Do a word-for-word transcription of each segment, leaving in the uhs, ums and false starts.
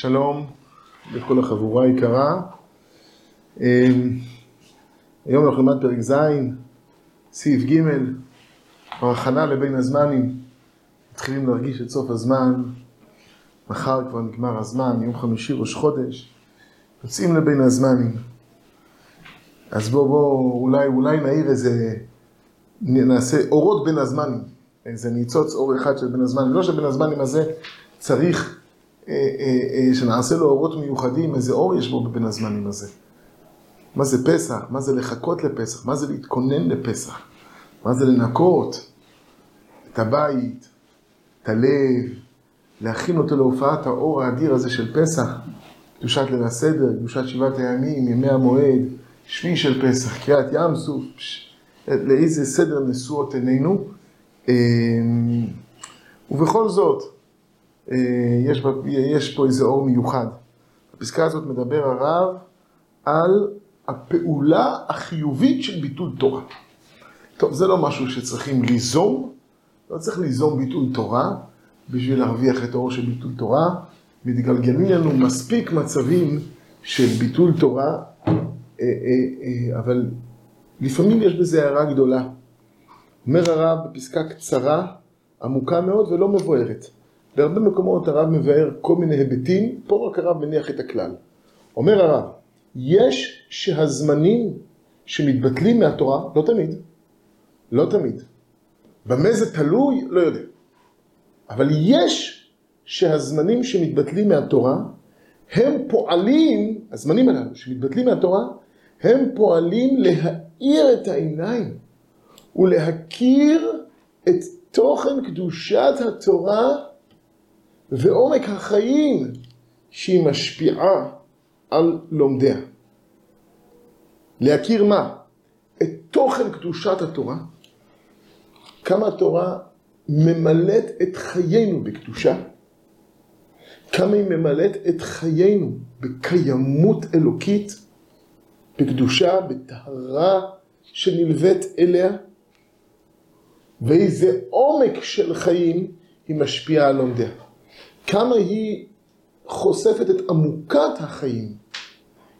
שלום לכל החבורה היקרה. היום אנחנו למד פרק ז', סעיף ג', ההכנה לבין הזמנים. מתחילים להרגיש את סוף הזמן, מחר כבר נגמר הזמן, יום חמישי ראש חודש, יוצאים לבין הזמנים. אז בואו בואו, אולי, אולי נעיר איזה, נעשה אורות בין הזמנים, איזה ניצוץ אור אחד של בין הזמנים, לא שבין הזמנים הזה צריך שנעשה לו אורות מיוחדים, איזה אור יש בו בבין הזמנים הזה. מה זה פסח? מה זה לחכות לפסח? מה זה להתכונן לפסח? מה זה לנקות את הבית, את הלב, להכין אותו להופעת האור האדיר הזה של פסח, קדושת ליל הסדר, קדושת שבעת הימים, ימי המועד, שביעי של פסח, קריאת ים סוף, לאיזה סדר נשואות עינינו. ובכל זאת, יש, יש פה איזה אור מיוחד. הפסקה הזאת מדבר הרב על הפעולה החיובית של ביטול תורה. טוב, זה לא משהו שצריכים ליזום, לא צריך ליזום ביטול תורה, בשביל להרוויח את האור של ביטול תורה, מתגלגלים לנו מספיק מצבים של ביטול תורה, אבל לפעמים יש בזה הערה גדולה. אומר הרב בפסקה קצרה, עמוקה מאוד ולא מבוארת. בהרבה מקומות הרב מבאר כל מיני היבטים, פה רק הרב מניח את הכלל. אומר הרב, יש שהזמנים שמתבטלים מהתורה, לא תמיד, לא תמיד. במה זה תלוי? לא יודע. אבל יש שהזמנים שמתבטלים מהתורה, הם פועלים, הזמנים הללו שמתבטלים מהתורה, הם פועלים להאיר את העיניים ולהכיר את תוכן קדושת התורה ועומק החיים שהיא משפיעה על לומדיה. להכיר מה? את תוכן קדושת התורה, כמה התורה ממלאת את חיינו בקדושה, כמה היא ממלאת את חיינו בקיימות אלוקית, בקדושה, בטהרה שנלווית אליה, ואיזה עומק של חיים היא משפיעה על לומדיה. כמה היא חושפת את עמוקת החיים,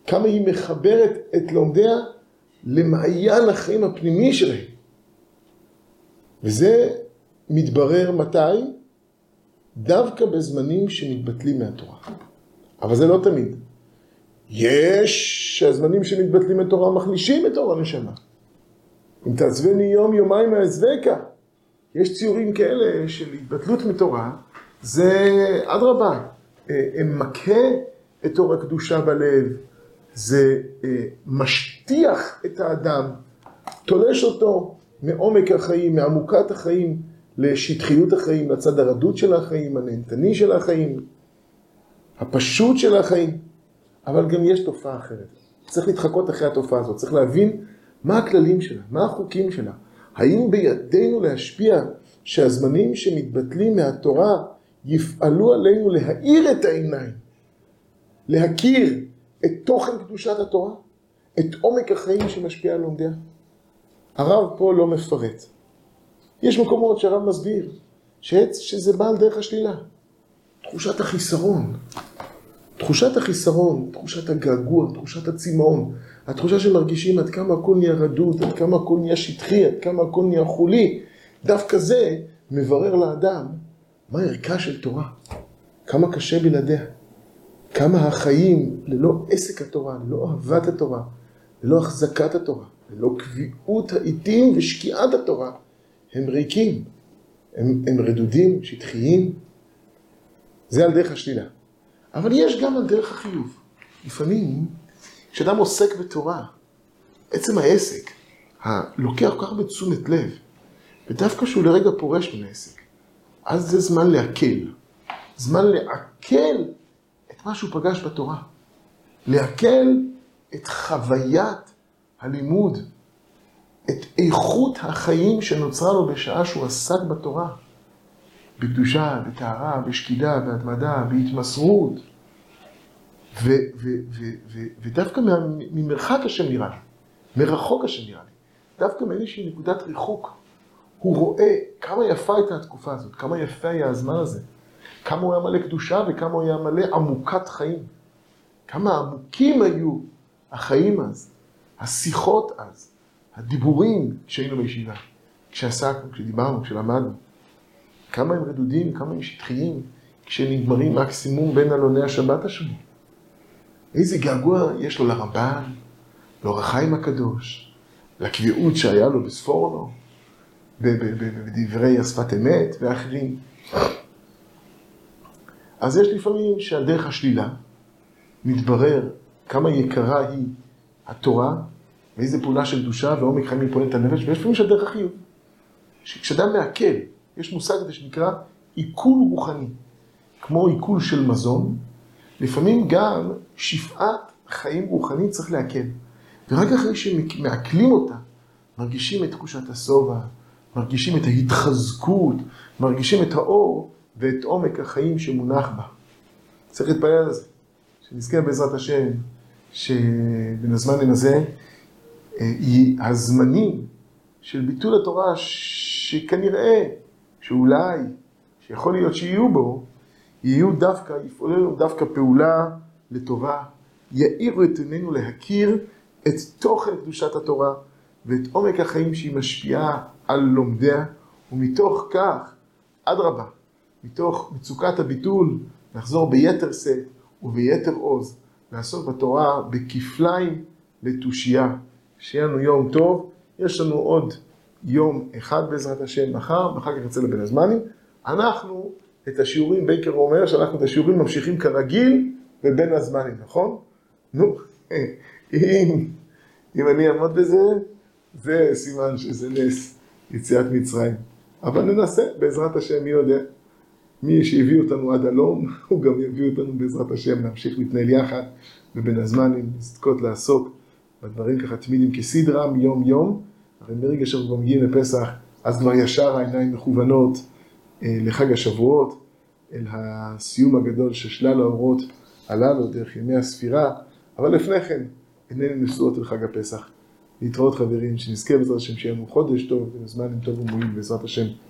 כמה היא מחברת את לומדיה למעיין החיים הפנימי שלהם. וזה מתברר מתי? דווקא בזמנים שמתבטלים מהתורה. אבל זה לא תמיד. יש שהזמנים שמתבטלים מהתורה מחלישים את אור הנשמה. אם תעזבני יום יומיים אעזבך. יש ציורים כאלה של התבטלות מתורה, זה אדרבה, מכה את אור הקדושה בלב, זה משטיח את האדם, תולש אותו מעומק החיים, מעמוקת החיים, לשטחיות החיים, לצד הרדות של החיים, הנהנתני של החיים, הפשוט של החיים. אבל גם יש תופעה אחרת. צריך להתחקות אחרי התופעה הזאת, צריך להבין מה הכללים שלה, מה החוקים שלה. האם בידינו להשפיע שהזמנים שמתבטלים מהתורה יפעלו עלינו להאיר את העיניים, להכיר את תוכן קדושת התורה, את עומק החיים שמשפיע על לומדיה? הרב פה לא מפרט. יש מקומות שהרב מסביר שזה בא על דרך השלילה. תחושת החיסרון, תחושת החיסרון, תחושת הגעגוע, תחושת הצמאון, התחושה שמרגישים עד כמה הכל נהיה רדוד, עד כמה הכל נהיה שטחי, עד כמה הכל נהיה חולי. דווקא זה מברר לאדם מה ערכה של תורה, כמה קשה בלעדיה, כמה החיים ללא עסק התורה, ללא אהבת התורה, ללא החזקת התורה, ללא קביעות העיתים ושקיעת התורה, הם ריקים, הם, הם רדודים, שטחיים. זה על דרך השלילה. אבל יש גם על דרך החיוב. לפעמים, כשאדם עוסק בתורה, עצם העסק, הלוקח כך בתשומת לב, ודווקא שהוא לרגע פורש מן העסק, אז זה זמן להקל. זמן להקל את מה שהוא פגש בתורה. להקל את חוויית הלימוד, את איכות החיים שנוצרה לו בשעה שהוא עסק בתורה, בקדושה, בטהרה, בשקידה, בהתמדה, בהתמסרות, ו- ו- ו- ו- ו- ודווקא ממרחק השם נראה לי, מרחוק השם נראה לי, דווקא מאיזושהי נקודת ריחוק, הוא רואה כמה יפה הייתה התקופה הזאת, כמה יפה היה הזמן הזה, כמה הוא היה מלא קדושה וכמה הוא היה מלא עמוקת חיים. כמה עמוקים היו החיים אז, השיחות אז, הדיבורים כשהיינו בישיבה, כשעסקנו, כשדיברנו, כשלמדנו. כמה הם רדודים, כמה הם שטחיים, כשנגמרים מקסימום בין אלוני השבת השני. איזה געגוע יש לו לרמב"ן, לאור החיים הקדוש, לקביעות שהיה לו בספורנו, בדברי השפת אמת ואחרים. אז יש לפעמים שעל דרך השלילה מתברר כמה יקרה היא התורה, ואיזה פעולה של קדושה ועומק חיים היא פועלת הנפש, ויש פעמים שעל דרך החיוב. כשאדם מעכל, יש מושג כזה שנקרא עיכול רוחני, כמו עיכול של מזון, לפעמים גם שפעת חיים רוחנית צריך לעכל. ורק אחרי שמעכלים אותה, מרגישים את תחושת השובע, מרגישים את ההתחזקות, מרגישים את האור ואת עומק החיים שמונח בה. צריך להתפעל על זה, שנזכה בעזרת השם, שבין הזמן הזה, הזמנים של ביטול התורה שכנראה, שאולי, שיכול להיות שיהיו בו, יהיו דווקא, יפעולנו דווקא פעולה לטובה, יאירו את עינינו להכיר את תוכן קדושת התורה ואת עומק החיים שהיא משפיעה על לומדיה, ומתוך כך, עד רבה, מתוך מצוקת הביטול, נחזור ביתר שאת וביתר עוז, לעסוק בתורה בכפליים לתושייה. שיהיה לנו יום טוב, יש לנו עוד יום אחד בעזרת השם מחר, ואחר כך יצא לבין הזמנים. אנחנו את השיעורים, בייקר אומר שאנחנו את השיעורים ממשיכים כרגיל ובין הזמנים, נכון? נו, אם, אם אני אעמוד בזה, זה סימן שזה נס יציאת מצרים. אבל ננסה, בעזרת השם, מי יודע, מי שהביא אותנו עד הלום, הוא גם יביא אותנו בעזרת השם להמשיך להתנהל יחד, ובין הזמנים לזכות לעסוק בדברים ככה תמידים כסדרה מיום יום, הרי מרגע שאנחנו מגיעים לפסח, אז כבר ישר העיניים מכוונות לחג השבועות, אל הסיום הגדול של שלל האורות הללו דרך ימי הספירה, אבל לפני כן, עינינו נשואות אל חג הפסח. להתראות חברים, שנזכה בעזרת השם שיהיה לנו חודש טוב, וזמנים טוב ומועיל בעזרת השם.